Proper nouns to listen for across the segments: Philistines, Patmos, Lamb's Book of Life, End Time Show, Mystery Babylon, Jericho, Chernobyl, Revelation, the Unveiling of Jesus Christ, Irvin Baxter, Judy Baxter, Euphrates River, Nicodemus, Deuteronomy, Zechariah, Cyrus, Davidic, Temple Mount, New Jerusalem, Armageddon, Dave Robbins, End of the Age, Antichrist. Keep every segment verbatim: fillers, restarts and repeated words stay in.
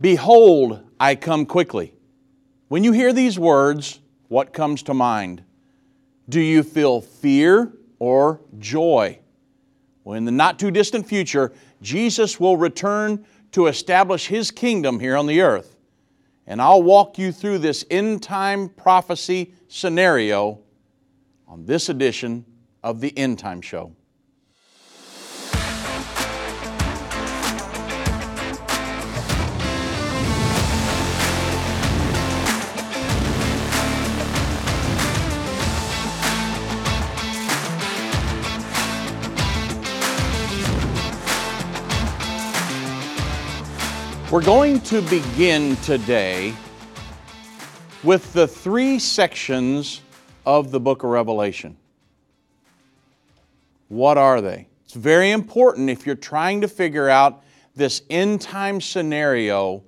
Behold, I come quickly. When you hear these words, what comes to mind? Do you feel fear or joy? Well, in the not too distant future, Jesus will return to establish His kingdom here on the earth. And I'll walk you through this end time prophecy scenario on this edition of the End Time Show. We're going to begin today with the three sections of the book of Revelation. What are they? It's very important if you're trying to figure out this end time scenario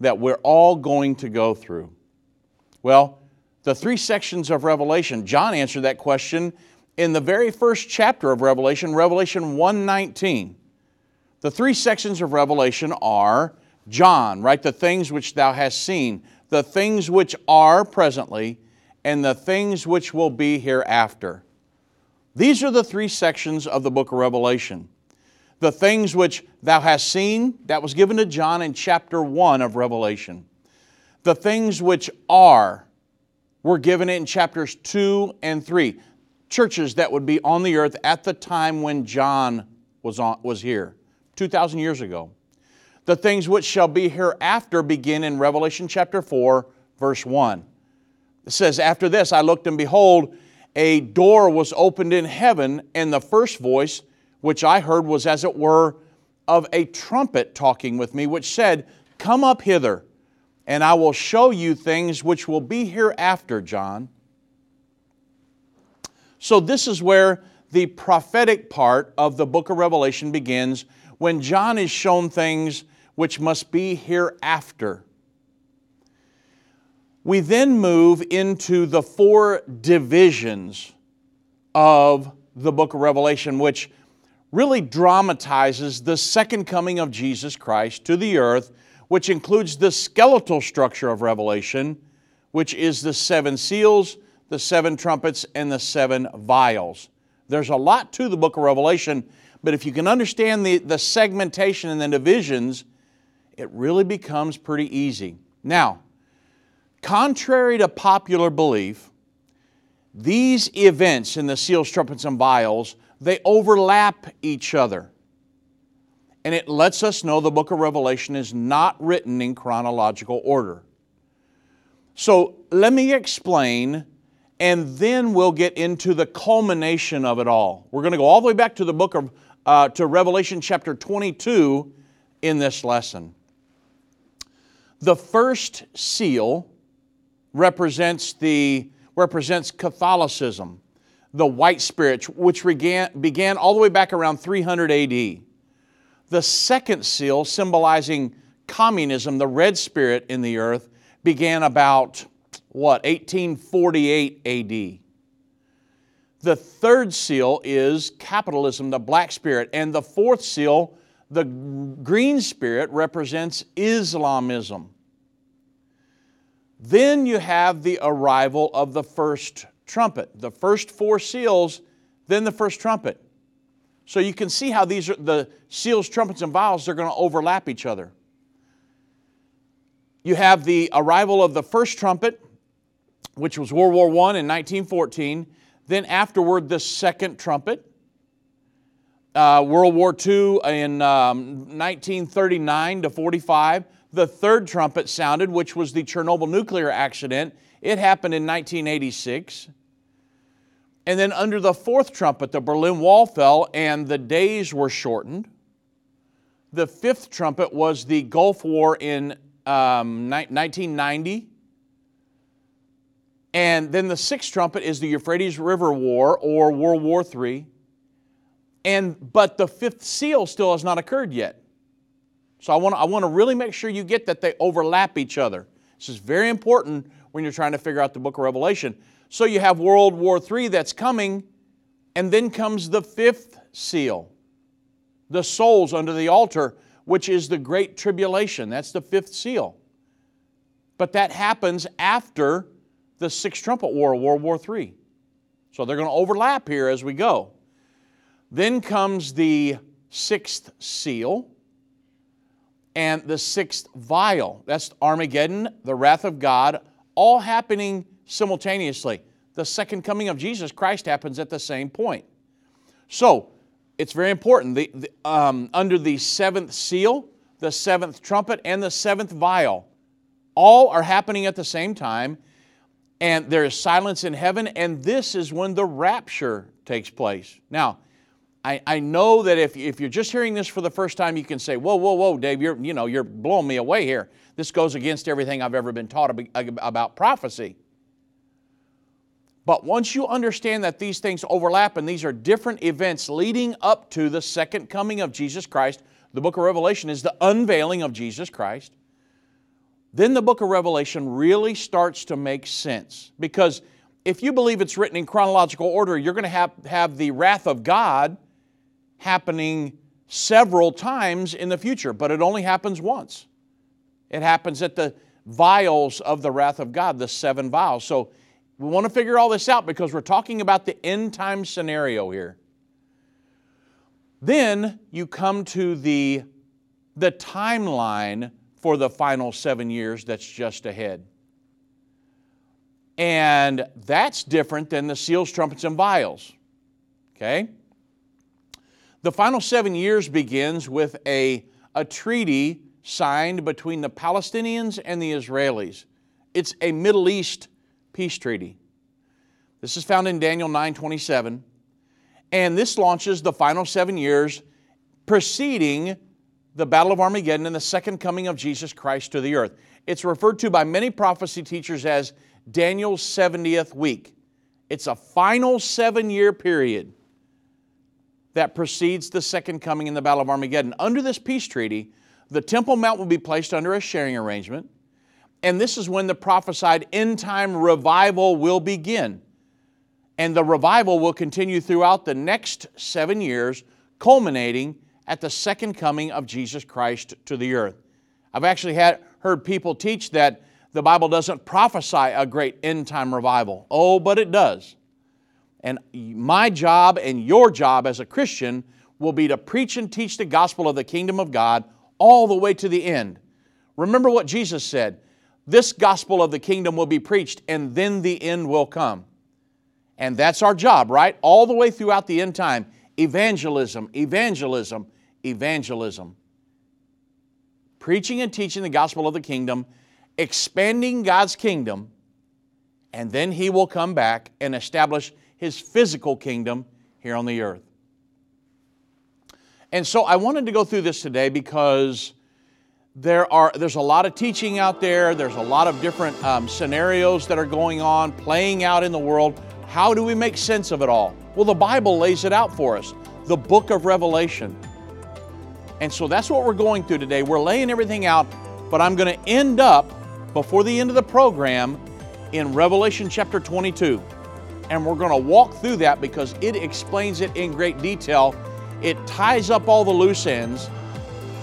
that we're all going to go through. Well, the three sections of Revelation, John answered that question in the very first chapter of Revelation, Revelation one nineteen. The three sections of Revelation are, John, write the things which thou hast seen, the things which are presently, and the things which will be hereafter. These are the three sections of the book of Revelation. The things which thou hast seen, that was given to John in chapter one of Revelation. The things which are were given in chapters two and three. Churches that would be on the earth at the time when John was, on, was here. two thousand years ago. The things which shall be hereafter begin in Revelation chapter four, verse one. It says, after this I looked, and behold, a door was opened in heaven, and the first voice which I heard was as it were of a trumpet talking with me, which said, come up hither, and I will show you things which will be hereafter, John. So this is where the prophetic part of the book of Revelation begins, when John is shown things which must be hereafter. We then move into the four divisions of the book of Revelation, which really dramatizes the second coming of Jesus Christ to the earth, which includes the skeletal structure of Revelation, which is the seven seals, the seven trumpets, and the seven vials. There's a lot to the book of Revelation, but if you can understand the, the segmentation and the divisions, it really becomes pretty easy. Now, contrary to popular belief, these events in the seals, trumpets, and vials, they overlap each other. And it lets us know the book of Revelation is not written in chronological order. So let me explain, and then we'll get into the culmination of it all. We're going to go all the way back to the book of Uh, to Revelation chapter twenty-two in this lesson. The first seal represents the represents Catholicism, the white spirit, which began, began all the way back around three hundred A D. The second seal, symbolizing communism, the red spirit in the earth, began about, what, eighteen forty-eight A D. The third seal is capitalism, the black spirit. And the fourth seal, the green spirit, represents Islamism. Then you have the arrival of the first trumpet. The first four seals, then the first trumpet. So you can see how these are the seals, trumpets, and vials, they're going to overlap each other. You have the arrival of the first trumpet, which was World War One in nineteen fourteen. Then afterward, the second trumpet, uh, World War Two in um, nineteen thirty-nine to forty-five. The third trumpet sounded, which was the Chernobyl nuclear accident. It happened in nineteen eighty-six. And then under the fourth trumpet, the Berlin Wall fell and the days were shortened. The fifth trumpet was the Gulf War in um, nineteen ninety. And then the sixth trumpet is the Euphrates River War, or World War Three. And, but the fifth seal still has not occurred yet. So I want to I want to really make sure you get that they overlap each other. This is very important when you're trying to figure out the book of Revelation. So you have World War Three that's coming, and then comes the fifth seal, the souls under the altar, which is the Great Tribulation. That's the fifth seal. But that happens after the Sixth Trumpet War, World War Three. So they're going to overlap here as we go. Then comes the sixth seal and the sixth vial. That's Armageddon, the wrath of God, all happening simultaneously. The second coming of Jesus Christ happens at the same point. So it's very important. The, the, um, under the seventh seal, the seventh trumpet, and the seventh vial, all are happening at the same time, and there is silence in heaven, and this is when the rapture takes place. Now, I, I know that if, if you're just hearing this for the first time, you can say, whoa, whoa, whoa, Dave, you're, you know, you're blowing me away here. This goes against everything I've ever been taught about prophecy. But once you understand that these things overlap and these are different events leading up to the second coming of Jesus Christ, the book of Revelation is the unveiling of Jesus Christ, then the book of Revelation really starts to make sense. Because if you believe it's written in chronological order, you're going to have, have the wrath of God happening several times in the future, but it only happens once. It happens at the vials of the wrath of God, the seven vials. So we want to figure all this out because we're talking about the end time scenario here. Then you come to the, the timeline for the final seven years that's just ahead. And that's different than the seals, trumpets, and vials. Okay? The final seven years begins with a, a treaty signed between the Palestinians and the Israelis. It's a Middle East peace treaty. This is found in Daniel nine twenty-seven, and this launches the final seven years preceding the Battle of Armageddon and the second coming of Jesus Christ to the earth. It's referred to by many prophecy teachers as Daniel's seventieth week. It's a final seven-year period that precedes the second coming in the Battle of Armageddon. Under this peace treaty, the Temple Mount will be placed under a sharing arrangement. And this is when the prophesied end-time revival will begin. And the revival will continue throughout the next seven years, culminating at the second coming of Jesus Christ to the earth. I've actually had, heard people teach that the Bible doesn't prophesy a great end-time revival. Oh, but it does. And my job and your job as a Christian will be to preach and teach the gospel of the kingdom of God all the way to the end. Remember what Jesus said. This gospel of the kingdom will be preached, and then the end will come. And that's our job, right? All the way throughout the end time. Evangelism, evangelism, evangelism. Preaching and teaching the gospel of the kingdom, expanding God's kingdom, and then He will come back and establish His physical kingdom here on the earth. And so I wanted to go through this today because There are, there's a lot of teaching out there. There's a lot of different um, scenarios that are going on, playing out in the world. How do we make sense of it all? Well, the Bible lays it out for us, the book of Revelation. And so that's what we're going through today. We're laying everything out, but I'm going to end up, before the end of the program, in Revelation chapter twenty-two. And we're going to walk through that because it explains it in great detail. It ties up all the loose ends,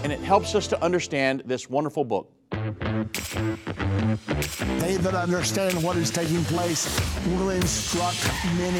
and it helps us to understand this wonderful book. They that understand what is taking place will instruct many.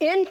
End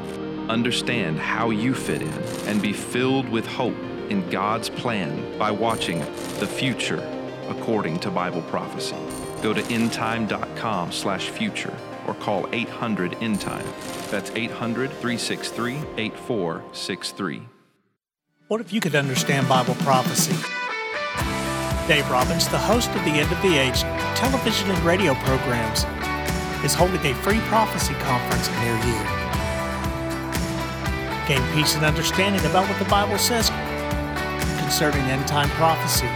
Understand how you fit in and be filled with hope in God's plan by watching The Future According to Bible Prophecy. Go to endtime dot com slash future or call eight hundred end time. That's eight hundred, three six three, eight four six three. What if you could understand Bible prophecy? Dave Robbins, the host of the End of the Age television and radio programs, is holding a free prophecy conference near you. Gain peace and understanding about what the Bible says concerning end-time prophecy.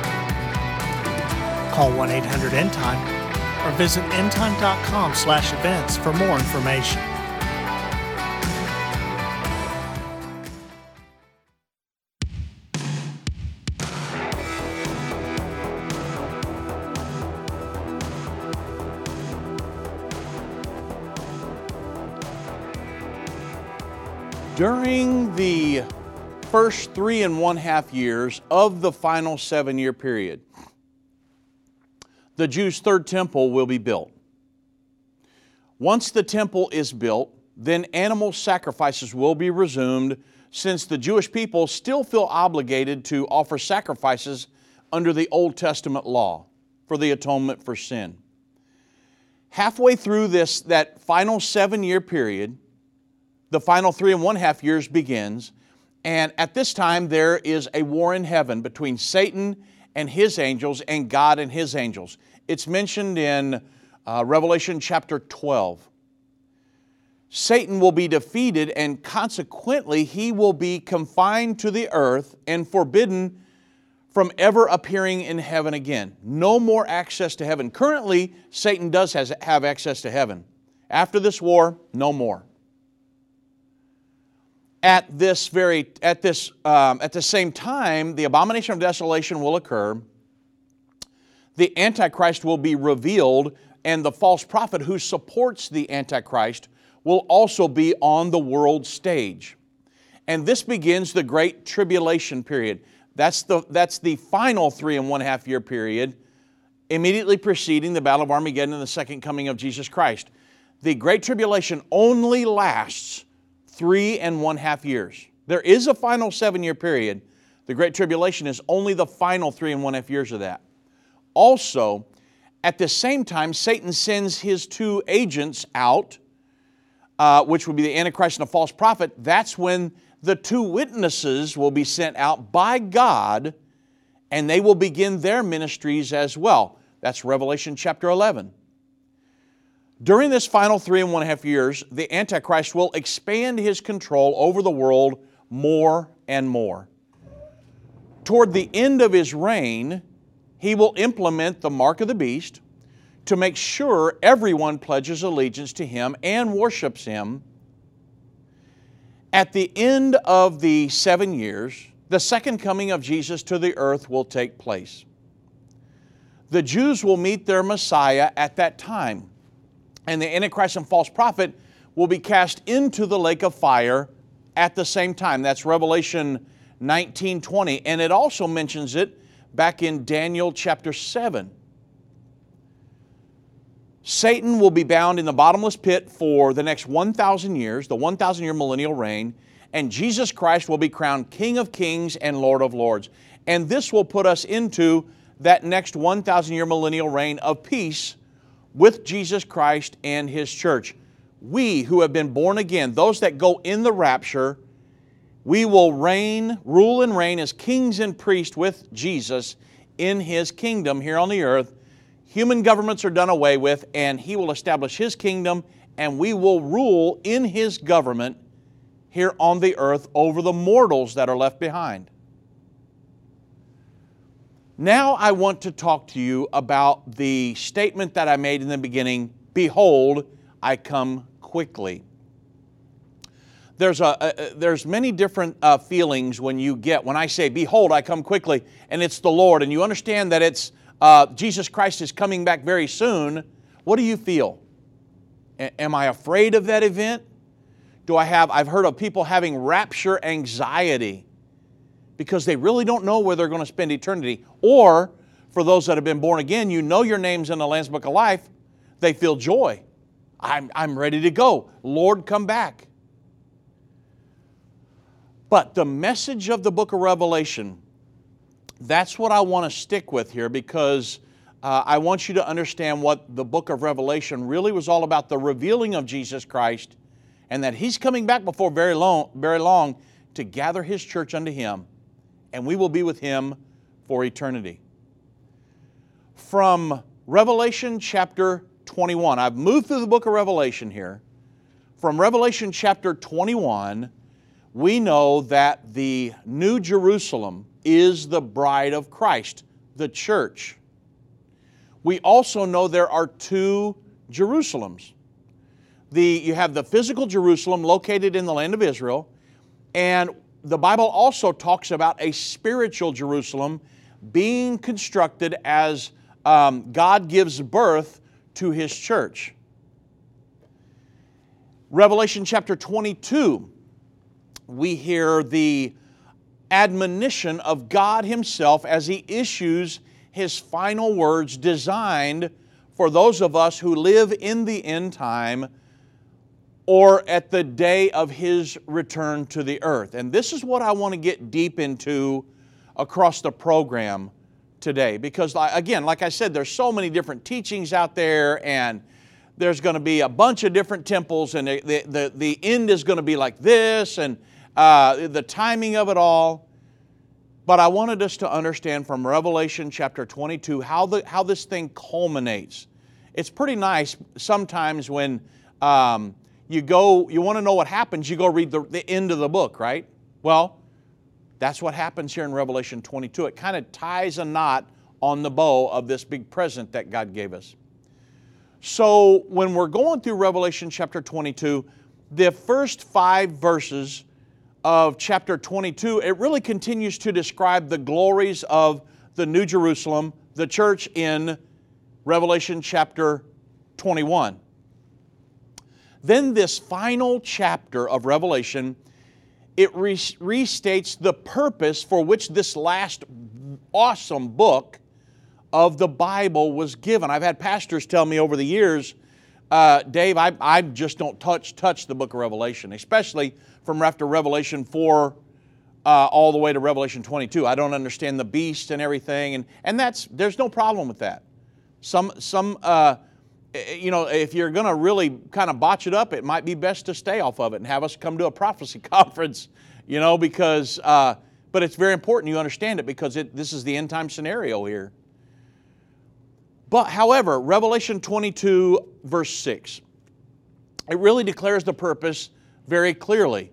Call one eight hundred end time or visit endtime dot com slash events for more information. During the first three and one half years of the final seven year period, the Jews' third temple will be built. Once the temple is built, then animal sacrifices will be resumed, since the Jewish people still feel obligated to offer sacrifices under the Old Testament law for the atonement for sin. Halfway through this, that final seven year period, the final three and one half years begins, and at this time there is a war in heaven between Satan and his angels and God and his angels. It's mentioned in uh, Revelation chapter twelve. Satan will be defeated, and consequently he will be confined to the earth and forbidden from ever appearing in heaven again. No more access to heaven. Currently, Satan does has, have access to heaven. After this war, no more. At this very, at this, um, at the same time, the abomination of desolation will occur. The Antichrist will be revealed, and the false prophet who supports the Antichrist will also be on the world stage. And this begins the Great Tribulation period. That's the that's the final three and one half year period, immediately preceding the Battle of Armageddon and the second coming of Jesus Christ. The Great Tribulation only lasts three and one half years. There is a final seven year period. The Great Tribulation is only the final three and one half years of that. Also, at the same time, Satan sends his two agents out, uh, which would be the Antichrist and the false prophet. That's when the two witnesses will be sent out by God, and they will begin their ministries as well. That's Revelation chapter eleven. During this final three and one half years, the Antichrist will expand his control over the world more and more. Toward the end of his reign, he will implement the mark of the beast to make sure everyone pledges allegiance to him and worships him. At the end of the seven years, the second coming of Jesus to the earth will take place. The Jews will meet their Messiah at that time, and the Antichrist and false prophet will be cast into the lake of fire at the same time. That's Revelation nineteen twenty, and it also mentions it back in Daniel chapter seven. Satan will be bound in the bottomless pit for the next one thousand years, the one thousand year millennial reign, and Jesus Christ will be crowned King of Kings and Lord of Lords. And this will put us into that next one thousand year millennial reign of peace with Jesus Christ and His church. We who have been born again, those that go in the rapture, we will reign, rule and reign as kings and priests with Jesus in His kingdom here on the earth. Human governments are done away with, and He will establish His kingdom, and we will rule in His government here on the earth over the mortals that are left behind. Now I want to talk to you about the statement that I made in the beginning, behold, I come quickly. There's, a, a, there's many different uh, feelings when you get, when I say, behold, I come quickly, and it's the Lord, and you understand that it's uh, Jesus Christ is coming back very soon. What do you feel? A- am I afraid of that event? Do I have, I've heard of people having rapture anxiety, because they really don't know where they're going to spend eternity. Or, for those that have been born again, you know your name's in the Lamb's Book of Life, they feel joy. I'm, I'm ready to go. Lord, come back. But the message of the book of Revelation, that's what I want to stick with here, because uh, I want you to understand what the book of Revelation really was all about, the revealing of Jesus Christ, and that He's coming back before very long, very long to gather His church unto Him, and we will be with Him for eternity. From Revelation chapter twenty-one, I've moved through the book of Revelation here. From Revelation chapter twenty-one, we know that the New Jerusalem is the bride of Christ, the church. We also know there are two Jerusalems. The, you have the physical Jerusalem located in the land of Israel, and the Bible also talks about a spiritual Jerusalem being constructed as um, God gives birth to His church. Revelation chapter twenty-two, we hear the admonition of God Himself as He issues His final words designed for those of us who live in the end time or at the day of His return to the earth. And this is what I want to get deep into across the program today, because again, like I said, there's so many different teachings out there, and there's going to be a bunch of different temples, and the, the, the end is going to be like this, and Uh, the timing of it all. But I wanted us to understand from Revelation chapter twenty-two how, the, how this thing culminates. It's pretty nice sometimes when um, you go, you want to know what happens, you go read the, the end of the book, right? Well, that's what happens here in Revelation twenty-two. It kind of ties a knot on the bow of this big present that God gave us. So when we're going through Revelation chapter twenty-two, the first five verses of chapter twenty-two, it really continues to describe the glories of the New Jerusalem, the church, in Revelation chapter twenty-one. Then this final chapter of Revelation, it restates the purpose for which this last awesome book of the Bible was given. I've had pastors tell me over the years, Uh, Dave, I, I just don't touch touch the book of Revelation, especially from after Revelation four uh, all the way to Revelation twenty-two. I don't understand the beast and everything, and, and that's there's no problem with that. Some, some uh, you know, if you're going to really kind of botch it up, it might be best to stay off of it and have us come to a prophecy conference, you know, because, uh, but it's very important you understand it, because it, this is the end time scenario here. But however, Revelation twenty-two, verse six, it really declares the purpose very clearly.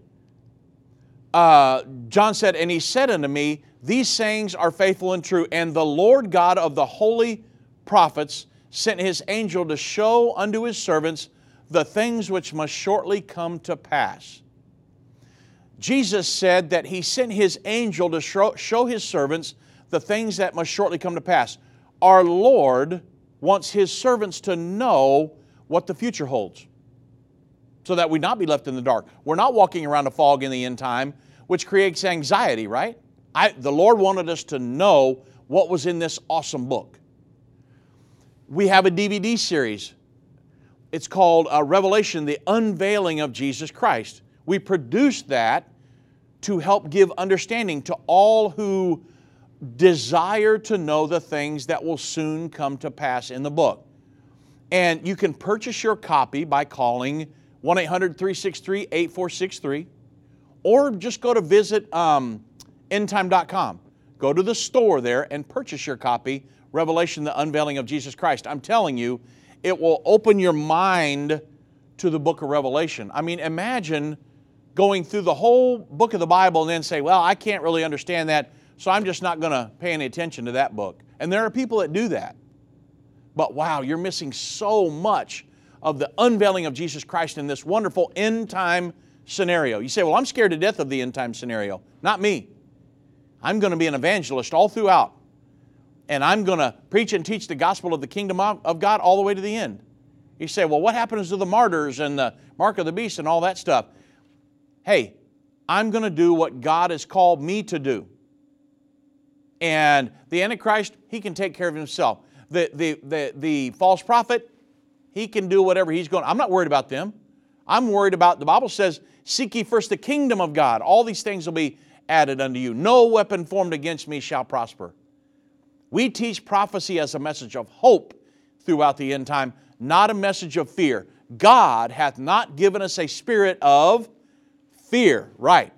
Uh, John said, "And he said unto me, these sayings are faithful and true. And the Lord God of the holy prophets sent His angel to show unto His servants the things which must shortly come to pass." Jesus said that He sent His angel to show, show His servants the things that must shortly come to pass. Our Lord wants His servants to know what the future holds, so that we not be left in the dark. We're not walking around a fog in the end time, which creates anxiety, right? I, the Lord wanted us to know what was in this awesome book. We have a D V D series. It's called uh, Revelation, the Unveiling of Jesus Christ. We produced that to help give understanding to all who desire to know the things that will soon come to pass in the book. And you can purchase your copy by calling one eight hundred, three six three, eight four six three, or just go to visit um, endtime dot com. Go to the store there and purchase your copy, Revelation, the Unveiling of Jesus Christ. I'm telling you, it will open your mind to the book of Revelation. I mean, imagine going through the whole book of the Bible and then say, well, I can't really understand that, so I'm just not going to pay any attention to that book. And there are people that do that. But wow, you're missing so much of the unveiling of Jesus Christ in this wonderful end time scenario. You say, well, I'm scared to death of the end time scenario. Not me. I'm going to be an evangelist all throughout. And I'm going to preach and teach the gospel of the kingdom of God all the way to the end. You say, well, what happens to the martyrs and the mark of the beast and all that stuff? Hey, I'm going to do what God has called me to do. And the Antichrist, he can take care of himself. The, the, the, the false prophet, he can do whatever he's going to. I'm not worried about them. I'm worried about, the Bible says Seek ye first the kingdom of God. All these things will be added unto you. No weapon formed against me shall prosper. We teach prophecy as a message of hope throughout the end time, not a message of fear. God hath not given us a spirit of fear, right,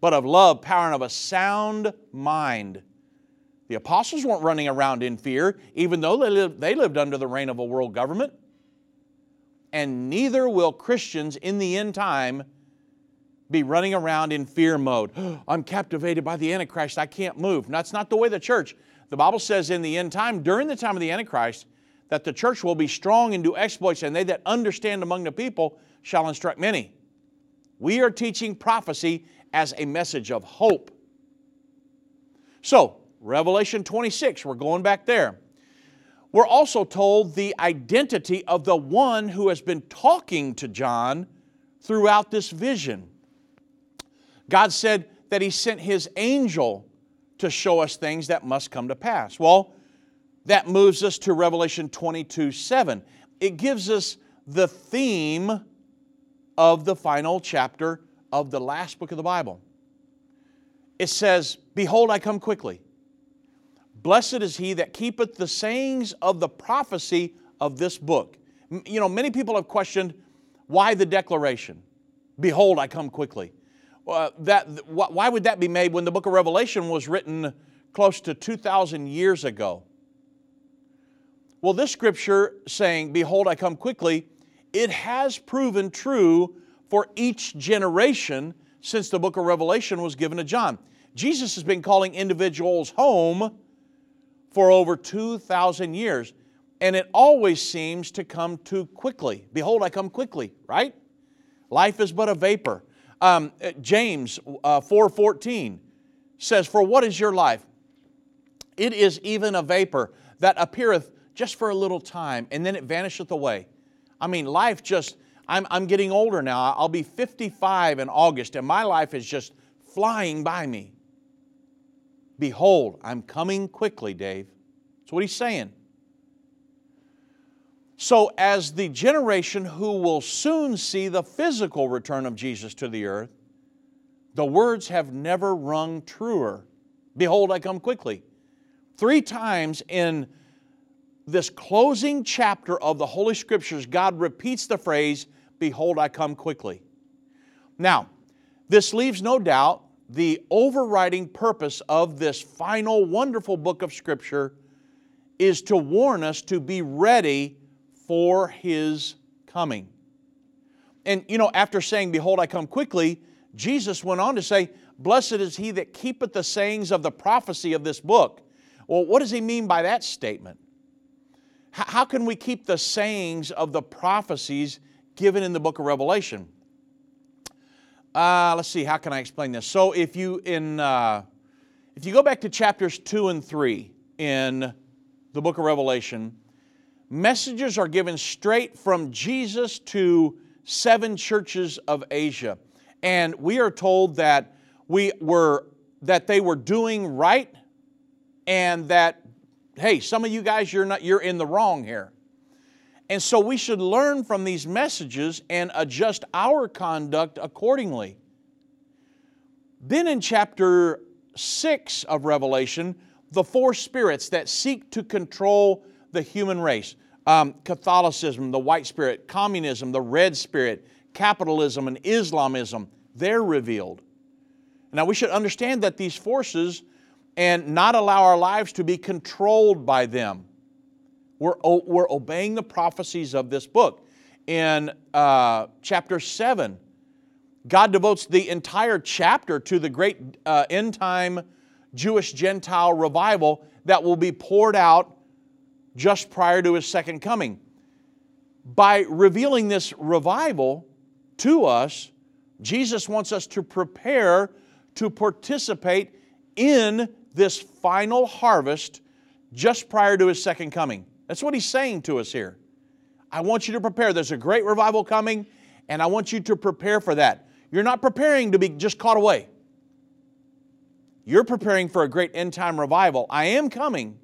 but of love, power, and of a sound mind. The apostles weren't running around in fear, even though they lived, they lived under the reign of a world government. And neither will Christians in the end time be running around in fear mode. I'm captivated by the Antichrist. I can't move. No, that's not the way the church. The Bible says in the end time, during the time of the Antichrist, that the church will be strong and do exploits, and they that understand among the people shall instruct many. We are teaching prophecy as a message of hope. So, Revelation twenty-six, we're going back there. We're also told the identity of the one who has been talking to John throughout this vision. God said that He sent His angel to show us things that must come to pass. Well, that moves us to Revelation twenty-two seven. It gives us the theme of the final chapter of the last book of the Bible. It says, "Behold, I come quickly. Blessed is he that keepeth the sayings of the prophecy of this book." You know, many people have questioned why the declaration, "Behold, I come quickly." Uh, that, why would that be made when the book of Revelation was written close to two thousand years ago? Well, this scripture saying, "Behold, I come quickly," it has proven true for each generation since the book of Revelation was given to John. Jesus has been calling individuals home for over two thousand years, and it always seems to come too quickly. "Behold, I come quickly," right? Life is but a vapor. Um, James uh, four fourteen says, "For what is your life? It is even a vapor that appeareth just for a little time, and then it vanisheth away." I mean, life just, I'm, I'm getting older now. I'll be fifty-five in August, and my life is just flying by me. "Behold, I'm coming quickly, Dave." That's what he's saying. So as the generation who will soon see the physical return of Jesus to the earth, the words have never rung truer. "Behold, I come quickly." Three times in this closing chapter of the Holy Scriptures, God repeats the phrase, "Behold, I come quickly." Now, this leaves no doubt the overriding purpose of this final wonderful book of Scripture is to warn us to be ready for His coming. And you know, after saying, "Behold, I come quickly," Jesus went on to say, "Blessed is he that keepeth the sayings of the prophecy of this book." Well, what does He mean by that statement? How can we keep the sayings of the prophecies given in the book of Revelation? Uh, let's see, how can I explain this? So if you in uh, if you go back to chapters two and three in the book of Revelation, messages are given straight from Jesus to seven churches of Asia. And we are told that we were that they were doing right, and that, hey, some of you guys, you're not you're in the wrong here. And so we should learn from these messages and adjust our conduct accordingly. Then in chapter six of Revelation, the four spirits that seek to control the human race, um, Catholicism, the white spirit, communism, the red spirit, capitalism, and Islamism, they're revealed. Now we should understand that these forces and not allow our lives to be controlled by them. We're, we're obeying the prophecies of this book. In uh, chapter seven, God devotes the entire chapter to the great uh, end-time Jewish-Gentile revival that will be poured out just prior to His second coming. By revealing this revival to us, Jesus wants us to prepare to participate in this final harvest just prior to His second coming. That's what He's saying to us here. I want you to prepare. There's a great revival coming, and I want you to prepare for that. You're not preparing to be just caught away. You're preparing for a great end-time revival. I am coming,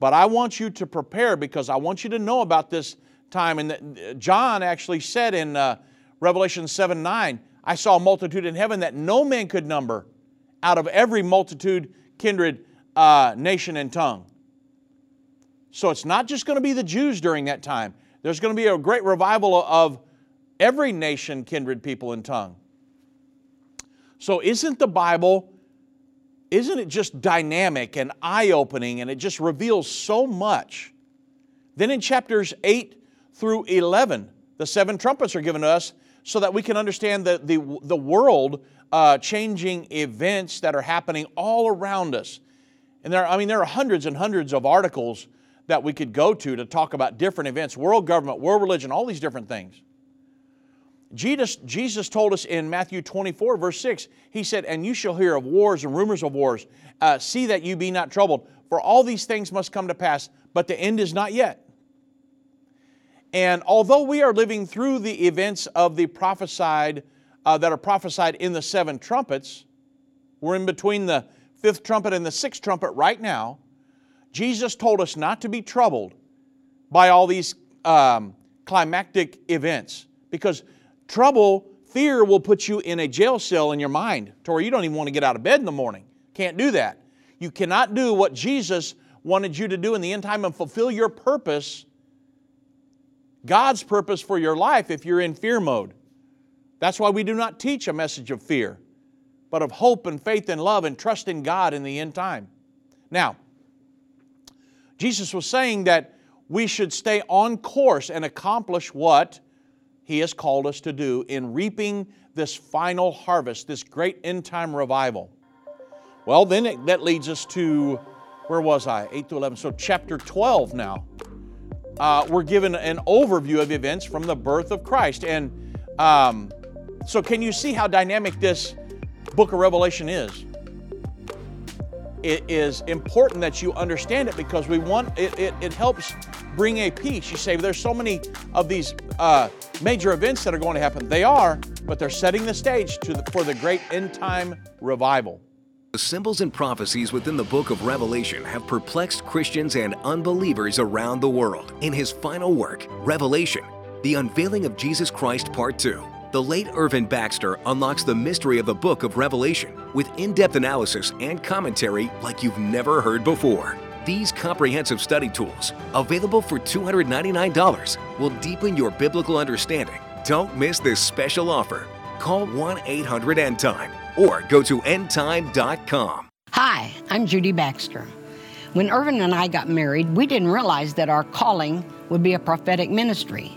but I want you to prepare because I want you to know about this time. And John actually said in uh, Revelation seven nine, I saw a multitude in heaven that no man could number, out of every multitude, kindred, uh, nation, and tongue. So it's not just going to be the Jews during that time. There's going to be a great revival of every nation, kindred, people, and tongue. So isn't the Bible, isn't it just dynamic and eye-opening, and it just reveals so much? Then in chapters eight through eleven, the seven trumpets are given to us so that we can understand the, the, the world uh, changing events that are happening all around us. And there, I mean, there are hundreds and hundreds of articles that we could go to to talk about different events, world government, world religion, all these different things. Jesus, Jesus told us in Matthew twenty-four, verse six, He said, "And you shall hear of wars and rumors of wars. Uh, see that you be not troubled, for all these things must come to pass, but the end is not yet." And although we are living through the events of the prophesied, uh, that are prophesied in the seven trumpets, we're in between the fifth trumpet and the sixth trumpet right now. Jesus told us not to be troubled by all these um, climactic events, because trouble, fear will put you in a jail cell in your mind to where you don't even want to get out of bed in the morning. Can't do that. You cannot do what Jesus wanted you to do in the end time and fulfill your purpose, God's purpose for your life, if you're in fear mode. That's why we do not teach a message of fear, but of hope and faith and love and trust in God in the end time. Now, Jesus was saying that we should stay on course and accomplish what He has called us to do in reaping this final harvest, this great end-time revival. Well, then it, that leads us to, where was I? eight to eleven. So chapter twelve now. Uh, we're given an overview of events from the birth of Christ. And um, so can you see how dynamic this book of Revelation is? It is important that you understand it, because we want it, it, it helps bring a peace. You say, there's so many of these uh, major events that are going to happen. They are, but they're setting the stage to the, for the great end time revival. The symbols and prophecies within the book of Revelation have perplexed Christians and unbelievers around the world. In his final work, Revelation, the Unveiling of Jesus Christ Part two, the late Irvin Baxter unlocks the mystery of the book of Revelation with in-depth analysis and commentary like you've never heard before. These comprehensive study tools, available for two hundred ninety-nine dollars, will deepen your biblical understanding. Don't miss this special offer. Call one eight hundred end time or go to end time dot com. Hi, I'm Judy Baxter. When Irvin and I got married, we didn't realize that our calling would be a prophetic ministry.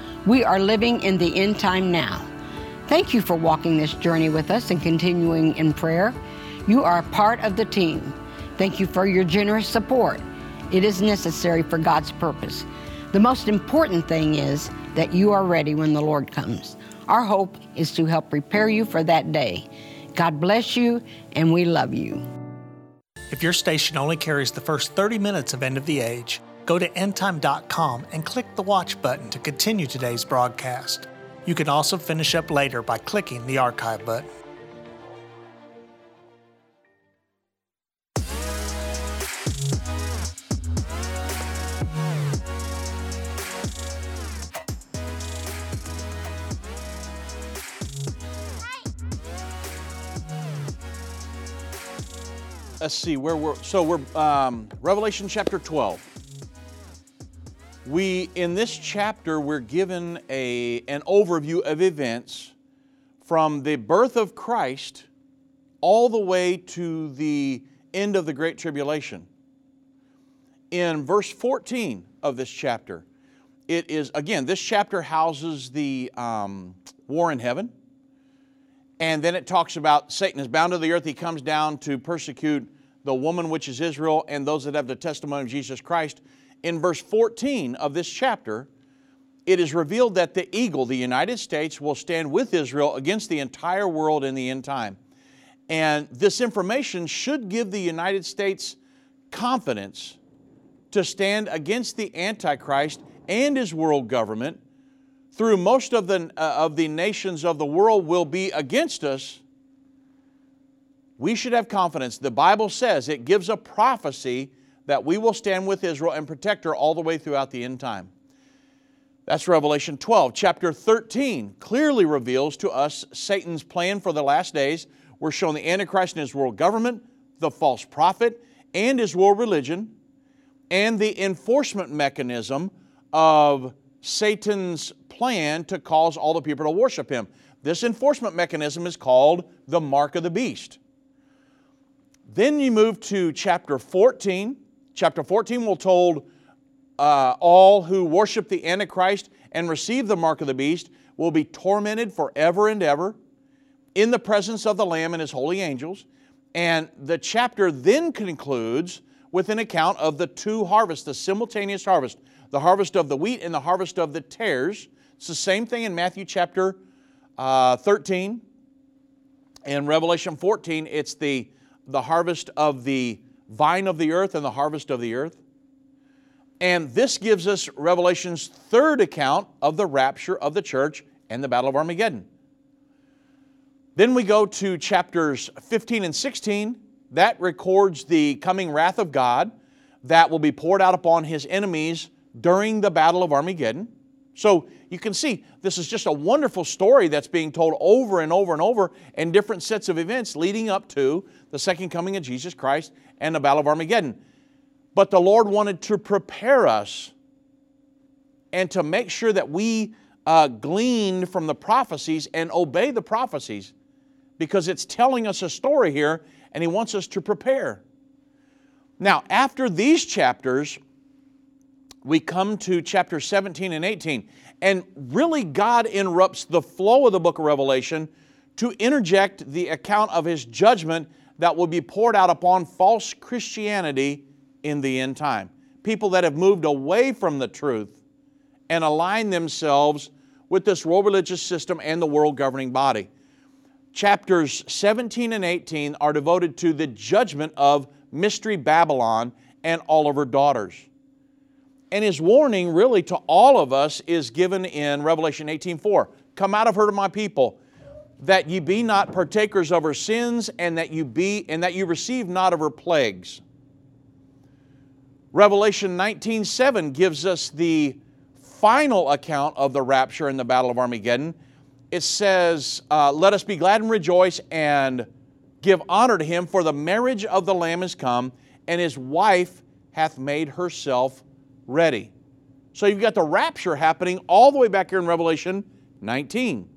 We are living in the end time now. Thank you for walking this journey with us and continuing in prayer. You are a part of the team. Thank you for your generous support. It is necessary for God's purpose. The most important thing is that you are ready when the Lord comes. Our hope is to help prepare you for that day. God bless you, and we love you. If your station only carries the first thirty minutes of End of the Age, go to end time dot com and click the watch button to continue today's broadcast. You can also finish up later by clicking the archive button. Let's see, where we're, so we're, um, Revelation chapter twelve. We, in this chapter, we're given a, an overview of events from the birth of Christ all the way to the end of the Great Tribulation. In verse fourteen of this chapter, it is, again, this chapter houses the um, war in heaven. And then it talks about Satan is bound to the earth. He comes down to persecute the woman, which is Israel, and those that have the testimony of Jesus Christ. In verse fourteen of this chapter, it is revealed that the eagle, the United States, will stand with Israel against the entire world in the end time. And this information should give the United States confidence to stand against the Antichrist and his world government. Through most of the, uh, of the nations of the world will be against us. We should have confidence. The Bible says it gives a prophecy that we will stand with Israel and protect her all the way throughout the end time. That's Revelation twelve. Chapter thirteen clearly reveals to us Satan's plan for the last days. We're shown the Antichrist and his world government, the false prophet and his world religion, and the enforcement mechanism of Satan's plan to cause all the people to worship him. This enforcement mechanism is called the mark of the beast. Then you move to chapter fourteen. Chapter fourteen will told uh, all who worship the Antichrist and receive the mark of the beast will be tormented forever and ever in the presence of the Lamb and his holy angels. And the chapter then concludes with an account of the two harvests, the simultaneous harvest, the harvest of the wheat and the harvest of the tares. It's the same thing in Matthew chapter uh, thirteen and Revelation fourteen. It's the, the harvest of the vine of the earth and the harvest of the earth. And this gives us Revelation's third account of the rapture of the church and the battle of Armageddon. Then we go to chapters fifteen and sixteen. That records the coming wrath of God that will be poured out upon His enemies during the battle of Armageddon. So you can see this is just a wonderful story that's being told over and over and over in different sets of events leading up to the second coming of Jesus Christ and the battle of Armageddon. But the Lord wanted to prepare us and to make sure that we uh, glean from the prophecies and obey the prophecies, because it's telling us a story here and He wants us to prepare. Now, after these chapters, we come to chapter seventeen and eighteen, and really God interrupts the flow of the book of Revelation to interject the account of His judgment that will be poured out upon false Christianity in the end time. People that have moved away from the truth and aligned themselves with this world religious system and the world governing body. Chapters seventeen and eighteen are devoted to the judgment of Mystery Babylon and all of her daughters. And His warning really to all of us is given in Revelation eighteen four. Come out of her to my people, that ye be not partakers of her sins, and that you be and that you receive not of her plagues. Revelation nineteen seven gives us the final account of the rapture and the battle of Armageddon. It says, uh, let us be glad and rejoice and give honor to Him, for the marriage of the Lamb is come, and His wife hath made herself ready. So you've got the rapture happening all the way back here in Revelation nineteen.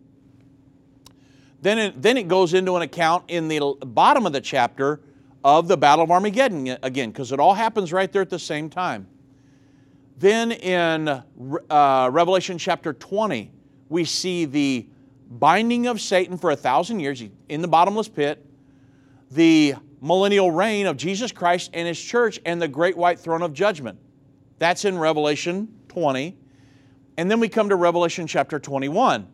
Then it, then it goes into an account in the bottom of the chapter of the Battle of Armageddon again, because it all happens right there at the same time. Then in uh, Revelation chapter twenty, we see the binding of Satan for a thousand years in the bottomless pit, the millennial reign of Jesus Christ and His church, and the great white throne of judgment. That's in Revelation twenty. And then we come to Revelation chapter twenty-one.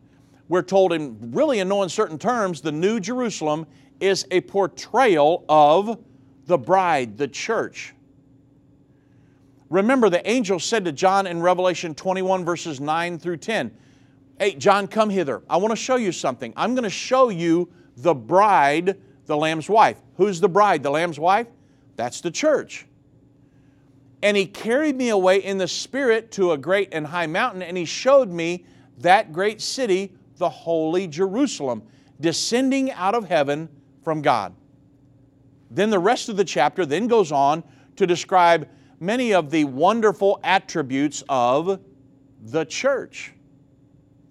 We're told in really in no uncertain terms, the New Jerusalem is a portrayal of the bride, the church. Remember, the angel said to John in Revelation twenty-one, verses nine through ten, hey, John, come hither. I want to show you something. I'm going to show you the bride, the Lamb's wife. Who's the bride, the Lamb's wife? That's the church. And He carried me away in the Spirit to a great and high mountain, and He showed me that great city, the holy Jerusalem, descending out of heaven from God. Then the rest of the chapter then goes on to describe many of the wonderful attributes of the church.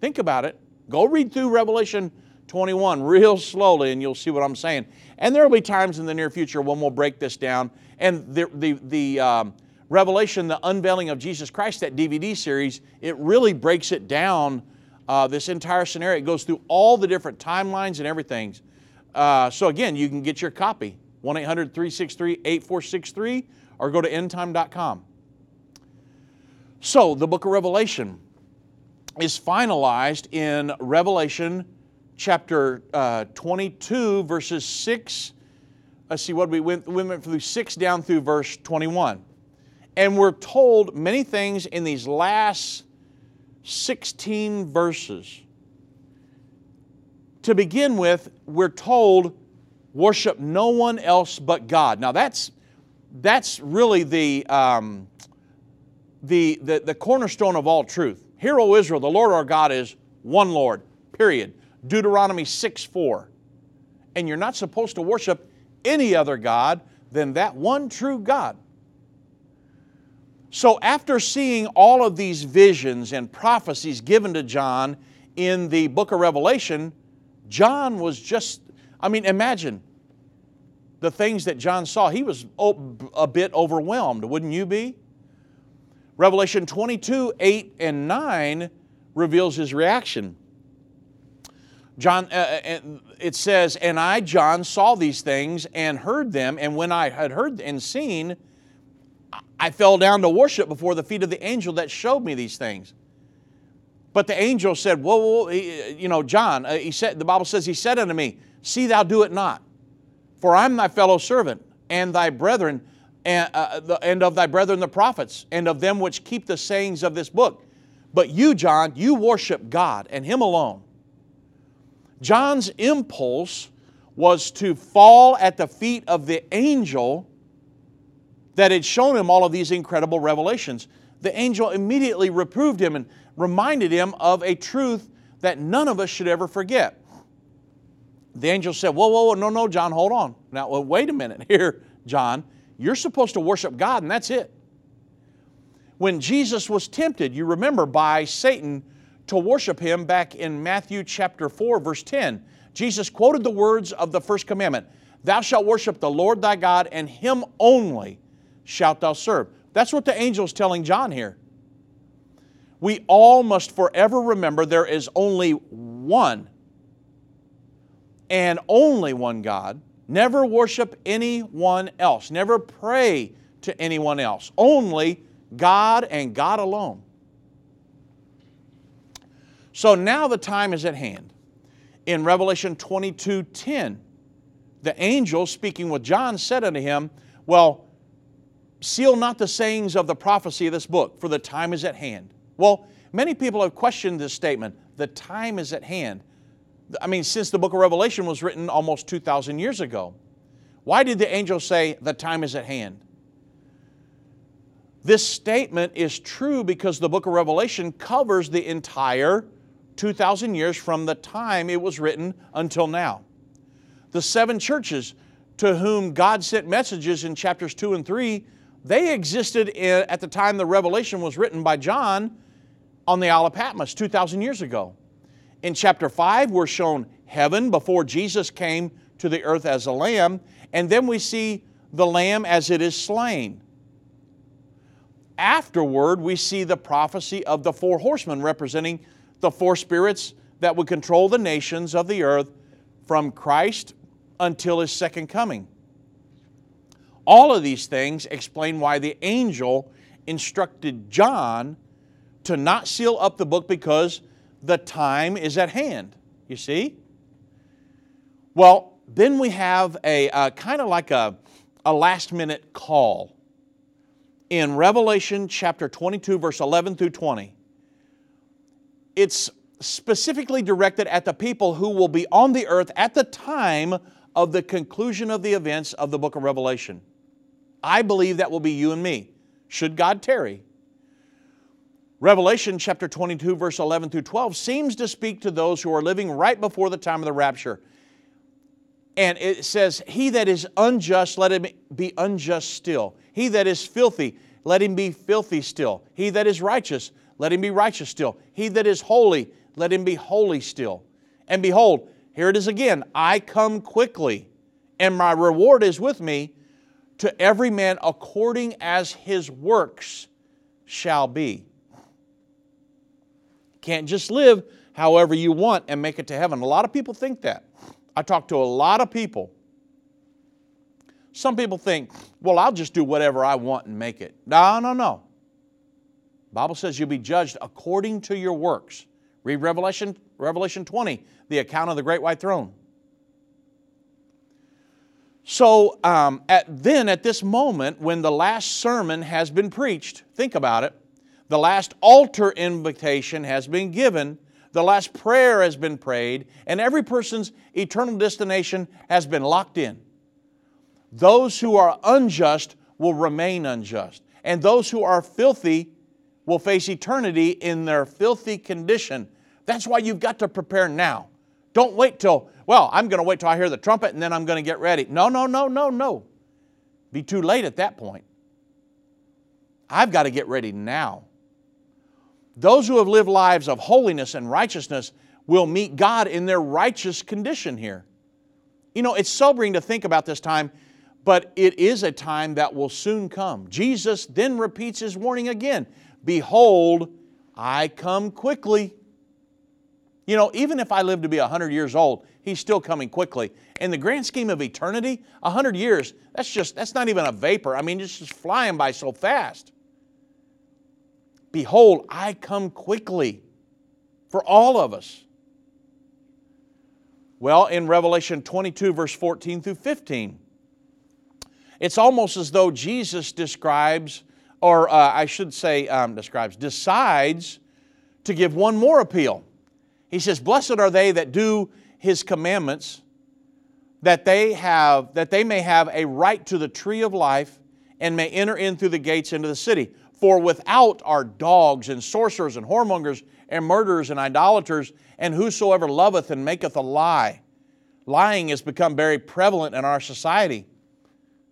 Think about it. Go read through Revelation twenty-one real slowly and you'll see what I'm saying. And there will be times in the near future when we'll break this down. And the, the, the um, Revelation, the Unveiling of Jesus Christ, that D V D series, it really breaks it down, uh, this entire scenario. It goes through all the different timelines and everything. Uh, so again, you can get your copy, one eight hundred, three six three, eight four six three, or go to end time dot com. So the book of Revelation is finalized in Revelation chapter uh, twenty-two, verses six. Let's see what we went, we went through six down through verse twenty-one. And we're told many things in these last sixteen verses. To begin with, we're told, worship no one else but God. Now that's, that's really the, um, the, the, the cornerstone of all truth. Hear, O Israel, the Lord our God is one Lord, period. Deuteronomy six four. And you're not supposed to worship any other God than that one true God. So after seeing all of these visions and prophecies given to John in the book of Revelation, John was just, I mean, imagine the things that John saw. He was a bit overwhelmed, wouldn't you be? Revelation twenty-two, eight and nine reveals his reaction. John, uh, it says, and I, John, saw these things and heard them, and when I had heard and seen, I fell down to worship before the feet of the angel that showed me these things. But the angel said, whoa, whoa, whoa you know, John, uh, he said, the Bible says, he said unto me, see thou do it not, for I am thy fellow servant, and thy brethren, and, uh, the, and of thy brethren the prophets, and of them which keep the sayings of this book. But you, John, you worship God, and Him alone. John's impulse was to fall at the feet of the angel that had shown him all of these incredible revelations. The angel immediately reproved him and reminded him of a truth that none of us should ever forget. The angel said, whoa, whoa, whoa, no, no, John, hold on. Now, well, wait a minute here, John. You're supposed to worship God, and that's it. When Jesus was tempted, you remember, by Satan to worship Him back in Matthew chapter four, verse ten, Jesus quoted the words of the first commandment, thou shalt worship the Lord thy God, and Him only shalt thou serve. That's what the angel's telling John here. We all must forever remember there is only one and only one God. Never worship anyone else. Never pray to anyone else. Only God and God alone. So now the time is at hand. In Revelation twenty-two ten, the angel speaking with John said unto him, well, seal not the sayings of the prophecy of this book, for the time is at hand. Well, many people have questioned this statement, the time is at hand. I mean, since the book of Revelation was written almost two thousand years ago, why did the angel say, the time is at hand? This statement is true because the book of Revelation covers the entire two thousand years from the time it was written until now. The seven churches to whom God sent messages in chapters two and three, they existed in, at the time the Revelation was written by John on the Isle of Patmos two thousand years ago. In chapter five, we're shown heaven before Jesus came to the earth as a lamb, and then we see the lamb as it is slain. Afterward, we see the prophecy of the four horsemen representing the four spirits that would control the nations of the earth from Christ until His second coming. All of these things explain why the angel instructed John to not seal up the book because the time is at hand, you see? Well, then we have a uh, kind of like a, a last-minute call. In Revelation chapter twenty-two, verse eleven through twenty, it's specifically directed at the people who will be on the earth at the time of the conclusion of the events of the book of Revelation. I believe that will be you and me, should God tarry. Revelation chapter twenty-two, verse eleven through twelve seems to speak to those who are living right before the time of the rapture. And it says, he that is unjust, let him be unjust still. He that is filthy, let him be filthy still. He that is righteous, let him be righteous still. He that is holy, let him be holy still. And behold, here it is again, I come quickly, and my reward is with me, to every man according as his works shall be. Can't just live however you want and make it to heaven. A lot of people think that. I talk to a lot of people. Some people think, well, I'll just do whatever I want and make it. No, no, no. The Bible says you'll be judged according to your works. Read Revelation, Revelation twenty, the account of the Great White Throne. So um, at, then at this moment when the last sermon has been preached, think about it, the last altar invitation has been given, the last prayer has been prayed, and every person's eternal destination has been locked in. Those who are unjust will remain unjust, and those who are filthy will face eternity in their filthy condition. That's why you've got to prepare now. Don't wait till, well, I'm going to wait till I hear the trumpet and then I'm going to get ready. No, no, no, no, no. Be too late at that point. I've got to get ready now. Those who have lived lives of holiness and righteousness will meet God in their righteous condition here. You know, it's sobering to think about this time, but it is a time that will soon come. Jesus then repeats His warning again. Behold, I come quickly. You know, even if I live to be one hundred years old, He's still coming quickly. In the grand scheme of eternity, one hundred years, that's just, that's not even a vapor. I mean, it's just flying by so fast. Behold, I come quickly for all of us. Well, in Revelation twenty-two, verse fourteen through fifteen, it's almost as though Jesus describes or uh, I should say um, describes, decides to give one more appeal. He says, blessed are they that do His commandments, that they have, that they may have a right to the tree of life and may enter in through the gates into the city. For without are dogs and sorcerers and whoremongers and murderers and idolaters and whosoever loveth and maketh a lie. Lying has become very prevalent in our society,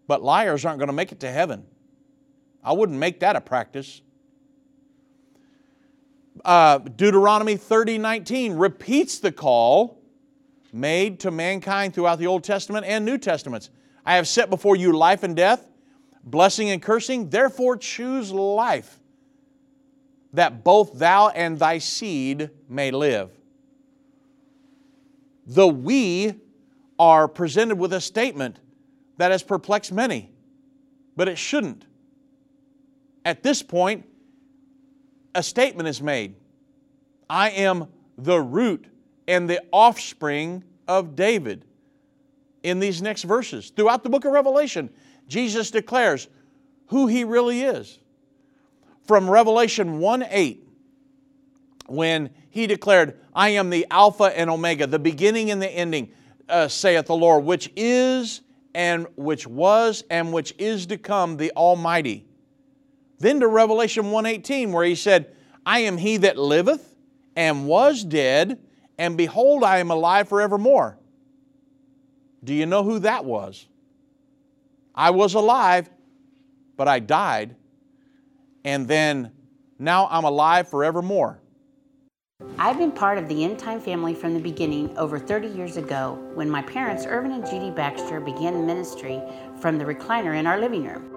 but liars aren't going to make it to heaven. I wouldn't make that a practice. Uh, Deuteronomy thirty nineteen repeats the call made to mankind throughout the Old Testament and New Testaments. I have set before you life and death, blessing and cursing. Therefore choose life, that both thou and thy seed may live. The we are presented with a statement that has perplexed many, but it shouldn't. At this point, a statement is made. I am the root and the offspring of David. In these next verses, throughout the book of Revelation, Jesus declares who He really is. From Revelation one eight, when He declared, I am the Alpha and Omega, the beginning and the ending, uh, saith the Lord, which is and which was and which is to come, the Almighty. Then to Revelation one eighteen, where He said, I am He that liveth and was dead, and behold, I am alive forevermore. Do you know who that was? I was alive, but I died, and then now I'm alive forevermore. I've been part of the End Time family from the beginning over thirty years ago when my parents, Irvin and Judy Baxter, began ministry from the recliner in our living room.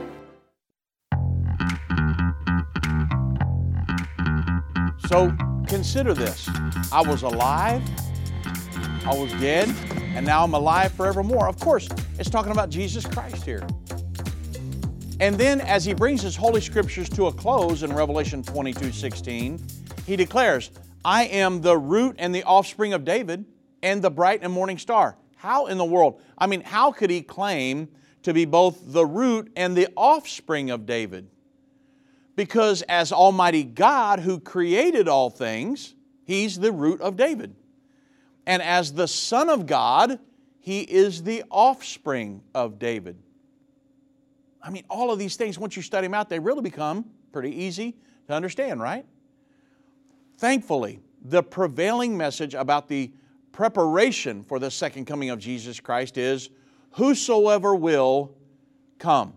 So consider this. I was alive, I was dead, and now I'm alive forevermore. Of course, it's talking about Jesus Christ here. And then as He brings His Holy Scriptures to a close in Revelation twenty-two sixteen, He declares, I am the root and the offspring of David and the bright and morning star. How in the world? I mean, how could He claim to be both the root and the offspring of David? Because as Almighty God who created all things, He's the root of David. And as the Son of God, He is the offspring of David. I mean, all of these things, once you study them out, they really become pretty easy to understand, right? Thankfully, the prevailing message about the preparation for the second coming of Jesus Christ is, whosoever will come.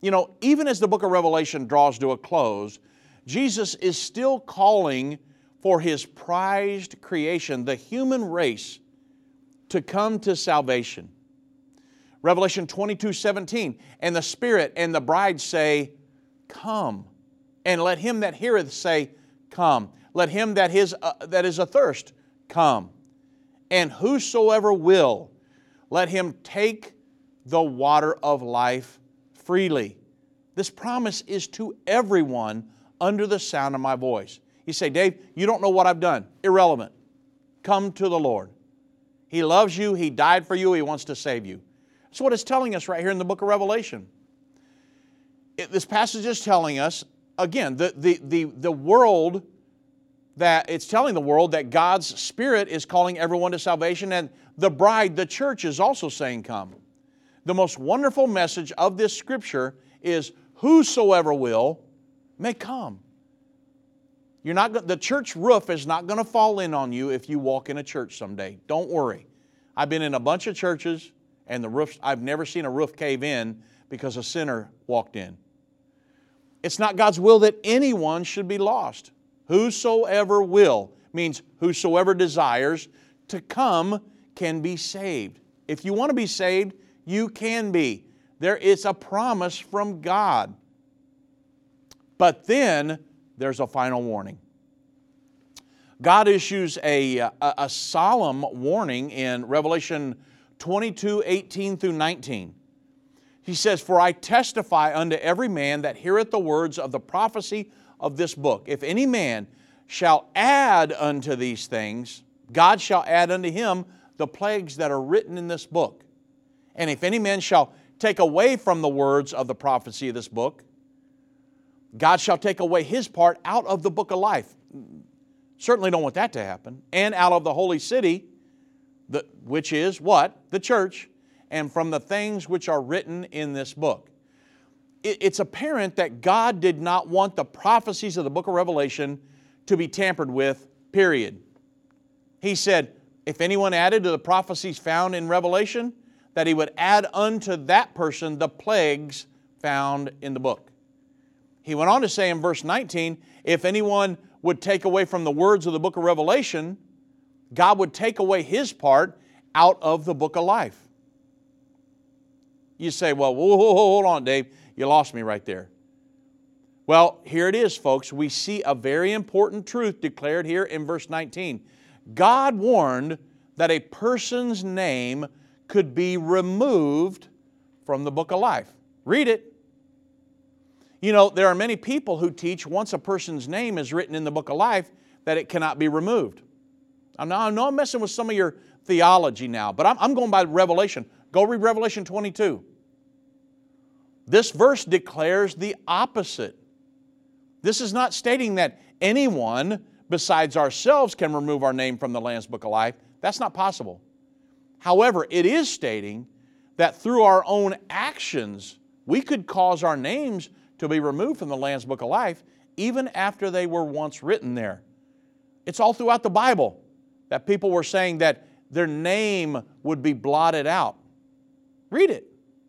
You know, even as the book of Revelation draws to a close, Jesus is still calling for His prized creation, the human race, to come to salvation. Revelation twenty-two seventeen, and the Spirit and the bride say, come. And let him that heareth say, come. Let him that is, uh, that is athirst, come. And whosoever will, let him take the water of life freely. This promise is to everyone under the sound of my voice. You say, Dave, you don't know what I've done. Irrelevant. Come to the Lord. He loves you. He died for you. He wants to save you. That's what it's telling us right here in the book of Revelation. It, this passage is telling us, again, the, the, the, the world that it's telling the world that God's Spirit is calling everyone to salvation, and the bride, the church, is also saying come. The most wonderful message of this scripture is whosoever will may come. You're not, the church roof is not going to fall in on you if you walk in a church someday. Don't worry. I've been in a bunch of churches, and the roofs, I've never seen a roof cave in because a sinner walked in. It's not God's will that anyone should be lost. Whosoever will means whosoever desires to come can be saved. If you want to be saved, you can be. There is a promise from God. But then there's a final warning. God issues a, a, a solemn warning in Revelation twenty-two eighteen through nineteen. He says, for I testify unto every man that heareth the words of the prophecy of this book. If any man shall add unto these things, God shall add unto him the plagues that are written in this book. And if any man shall take away from the words of the prophecy of this book, God shall take away his part out of the book of life. Certainly don't want that to happen. And out of the holy city, the, which is what? The church. And from the things which are written in this book. It, it's apparent that God did not want the prophecies of the book of Revelation to be tampered with, period. He said, if anyone added to the prophecies found in Revelation, that he would add unto that person the plagues found in the book. He went on to say in verse nineteen, if anyone would take away from the words of the book of Revelation, God would take away his part out of the book of life. You say, well, whoa, whoa, hold on, Dave. You lost me right there. Well, here it is, folks. We see a very important truth declared here in verse nineteen. God warned that a person's name could be removed from the book of life. Read it. You know, there are many people who teach once a person's name is written in the book of life that it cannot be removed. I know I'm messing with some of your theology now, but I'm, I'm going by Revelation. Go read Revelation twenty-two. This verse declares the opposite. This is not stating that anyone besides ourselves can remove our name from the Lamb's Book of Life. That's not possible. However, it is stating that through our own actions, we could cause our names to be removed from the Lamb's Book of Life even after they were once written there. It's all throughout the Bible that people were saying that their name would be blotted out. Read it.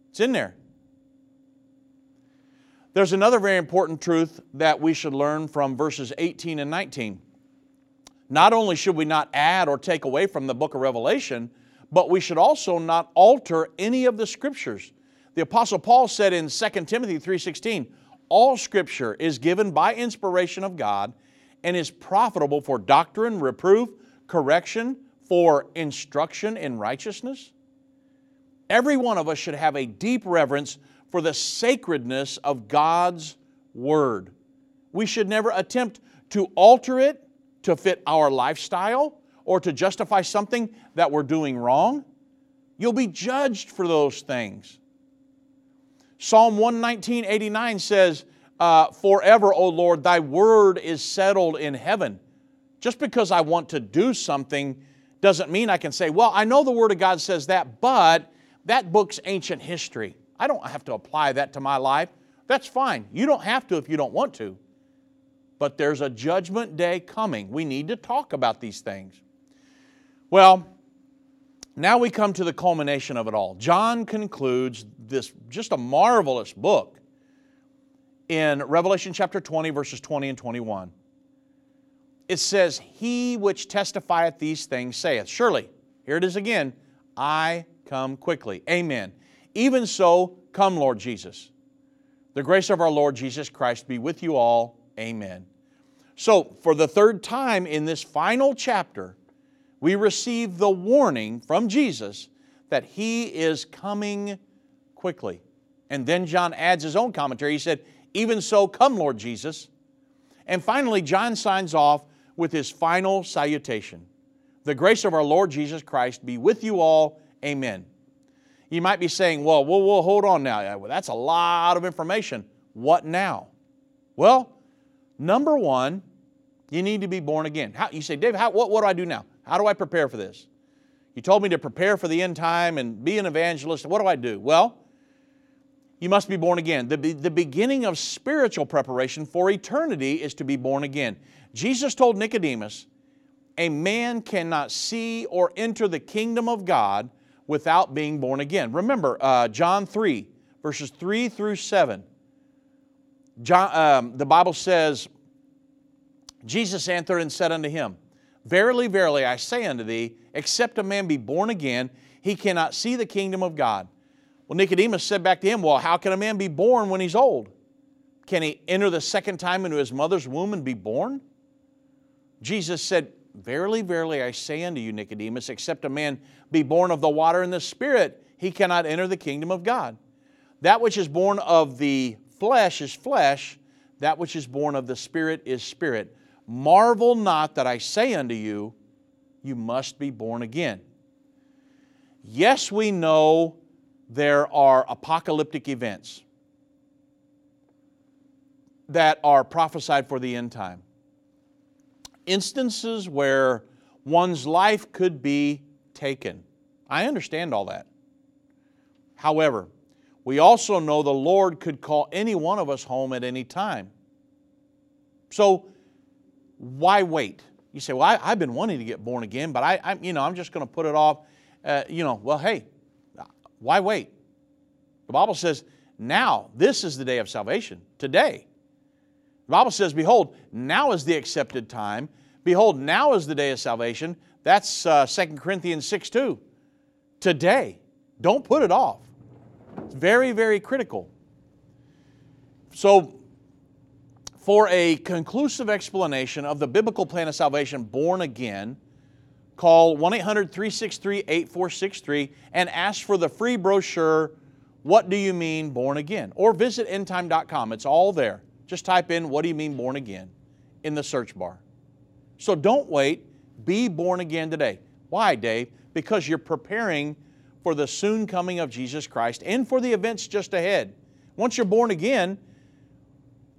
It's in there. There's another very important truth that we should learn from verses eighteen and nineteen. Not only should we not add or take away from the book of Revelation, but we should also not alter any of the Scriptures. The Apostle Paul said in Second Timothy three sixteen, all Scripture is given by inspiration of God and is profitable for doctrine, reproof, correction, for instruction in righteousness. Every one of us should have a deep reverence for the sacredness of God's Word. We should never attempt to alter it to fit our lifestyle or to justify something that we're doing wrong. You'll be judged for those things. Psalm one nineteen eighty-nine says, uh, forever, O Lord, thy word is settled in heaven. Just because I want to do something doesn't mean I can say, well, I know the Word of God says that, but that book's ancient history. I don't have to apply that to my life. That's fine. You don't have to if you don't want to. But there's a judgment day coming. We need to talk about these things. Well, now we come to the culmination of it all. John concludes this just a marvelous book in Revelation chapter twenty, verses twenty and twenty-one. It says, "He which testifieth these things saith, surely," here it is again, "I come quickly. Amen. Even so, come, Lord Jesus. The grace of our Lord Jesus Christ be with you all. Amen." So, for the third time in this final chapter, we receive the warning from Jesus that He is coming quickly. And then John adds his own commentary. He said, "Even so, come, Lord Jesus." And finally, John signs off with his final salutation. "The grace of our Lord Jesus Christ be with you all. Amen." You might be saying, well, whoa, whoa, hold on now. That's a lot of information. What now? Well, number one, you need to be born again. How, you say, Dave, how, what, what do I do now? How do I prepare for this? You told me to prepare for the end time and be an evangelist. What do I do? Well, you must be born again. The, the beginning of spiritual preparation for eternity is to be born again. Jesus told Nicodemus, "A man cannot see or enter the kingdom of God without being born again." Remember, uh, John three, verses three through seven. John, um, the Bible says, "Jesus answered and said unto him, Verily, verily, I say unto thee, except a man be born again, he cannot see the kingdom of God." Well, Nicodemus said back to him, "Well, how can a man be born when he's old? Can he enter the second time into his mother's womb and be born?" Jesus said, "Verily, verily, I say unto you, Nicodemus, except a man be born of the water and the Spirit, he cannot enter the kingdom of God. That which is born of the flesh is flesh, that which is born of the Spirit is spirit. Marvel not that I say unto you, you must be born again." Yes, we know there are apocalyptic events that are prophesied for the end time. Instances where one's life could be taken. I understand all that. However, we also know the Lord could call any one of us home at any time. So, why wait? You say, well, I, I've been wanting to get born again, but I, I you know, I'm just going to put it off. Uh, you know, well, hey, why wait? The Bible says, now, this is the day of salvation, today. The Bible says, behold, now is the accepted time. Behold, now is the day of salvation. That's uh, Second Corinthians six two. Today. Don't put it off. It's very, very critical. So, for a conclusive explanation of the biblical plan of salvation, born again, call one eight hundred, three six three, eight four six three and ask for the free brochure, "What do you mean born again?" Or visit end time dot com. It's all there. Just type in, "What do you mean born again?" in the search bar. So don't wait. Be born again today. Why, Dave? Because you're preparing for the soon coming of Jesus Christ and for the events just ahead. Once you're born again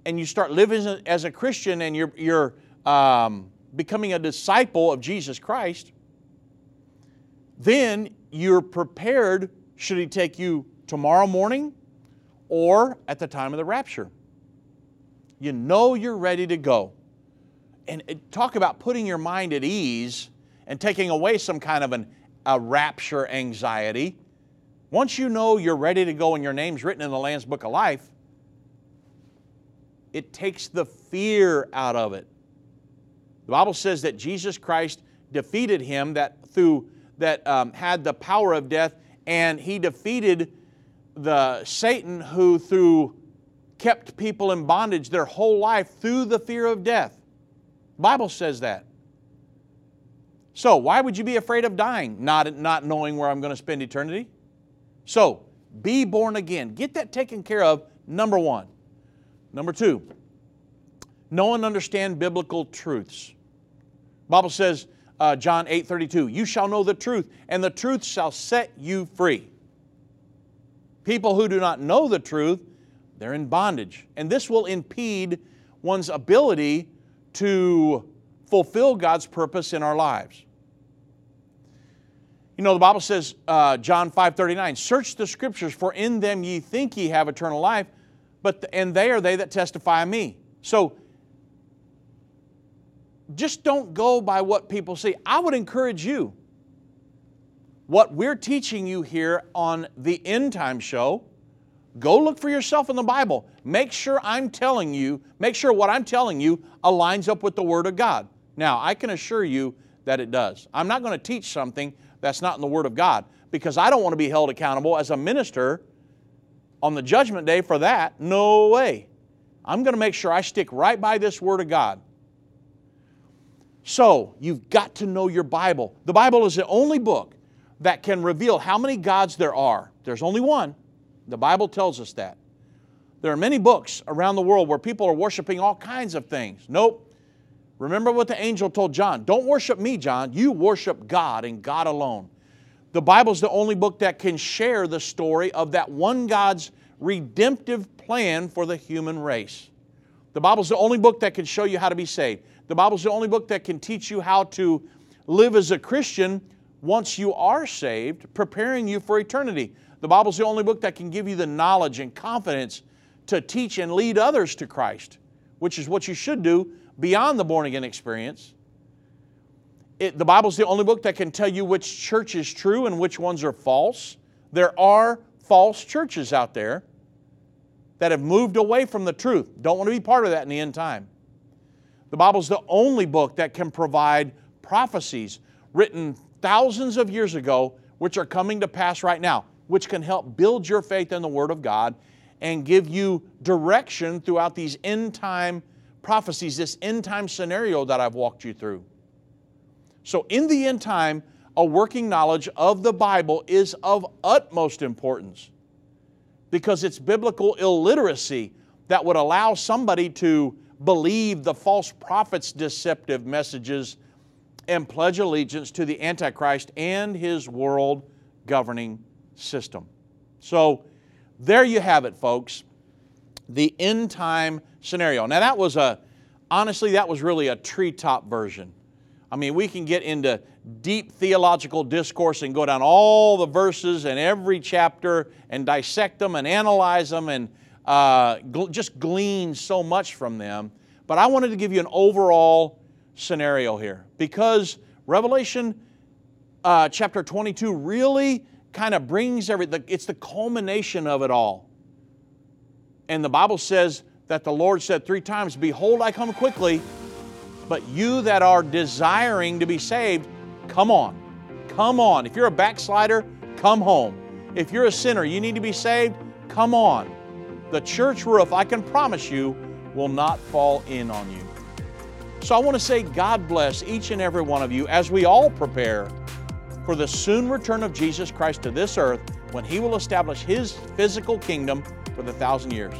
and you start living as a Christian and you're, you're um, becoming a disciple of Jesus Christ, then you're prepared should He take you tomorrow morning or at the time of the rapture. You know you're ready to go. And talk about putting your mind at ease and taking away some kind of an, a rapture anxiety. Once you know you're ready to go and your name's written in the Lamb's Book of Life, it takes the fear out of it. The Bible says that Jesus Christ defeated him that through that um, had the power of death, and He defeated the Satan who through kept people in bondage their whole life through the fear of death. The Bible says that. So, why would you be afraid of dying? Not, not knowing where I'm going to spend eternity. So, be born again. Get that taken care of, number one. Number two, know and understand biblical truths. The Bible says, uh, John eight thirty-two, "You shall know the truth, and the truth shall set you free." People who do not know the truth, they're in bondage. And this will impede one's ability to fulfill God's purpose in our lives. You know, the Bible says, uh, John five thirty-nine, search the scriptures, for in them ye think ye have eternal life, but the, and they are they that testify of me. So just don't go by what people see. I would encourage you, what we're teaching you here on the End Time Show, go look for yourself in the Bible. Make sure I'm telling you, make sure what I'm telling you aligns up with the Word of God. Now, I can assure you that it does. I'm not going to teach something that's not in the Word of God, because I don't want to be held accountable as a minister on the judgment day for that. No way. I'm going to make sure I stick right by this Word of God. So, you've got to know your Bible. The Bible is the only book that can reveal how many gods there are. There's only one. The Bible tells us that. There are many books around the world where people are worshiping all kinds of things. Nope. Remember what the angel told John. Don't worship me, John. You worship God and God alone. The Bible is the only book that can share the story of that one God's redemptive plan for the human race. The Bible is the only book that can show you how to be saved. The Bible is the only book that can teach you how to live as a Christian once you are saved, preparing you for eternity. The Bible is the only book that can give you the knowledge and confidence to teach and lead others to Christ, which is what you should do beyond the born-again experience. It, the Bible is the only book that can tell you which church is true and which ones are false. There are false churches out there that have moved away from the truth. Don't want to be part of that in the end time. The Bible is the only book that can provide prophecies written thousands of years ago, which are coming to pass right now, which can help build your faith in the Word of God and give you direction throughout these end-time prophecies, this end-time scenario that I've walked you through. So in the end time, a working knowledge of the Bible is of utmost importance, because it's biblical illiteracy that would allow somebody to believe the false prophets' deceptive messages and pledge allegiance to the Antichrist and his world-governing system. So there you have it, folks, the end time scenario. Now that was a, honestly, that was really a treetop version. I mean, we can get into deep theological discourse and go down all the verses and every chapter and dissect them and analyze them and uh, gl- just glean so much from them. But I wanted to give you an overall scenario here, because Revelation uh, chapter twenty-two really kind of brings everything. It's the culmination of it all. And the Bible says that the Lord said three times, behold, I come quickly, but you that are desiring to be saved, come on, come on. If you're a backslider, come home. If you're a sinner, you need to be saved, come on. The church roof, I can promise you, will not fall in on you. So I want to say God bless each and every one of you as we all prepare for the soon return of Jesus Christ to this earth, when He will establish His physical kingdom for the thousand years.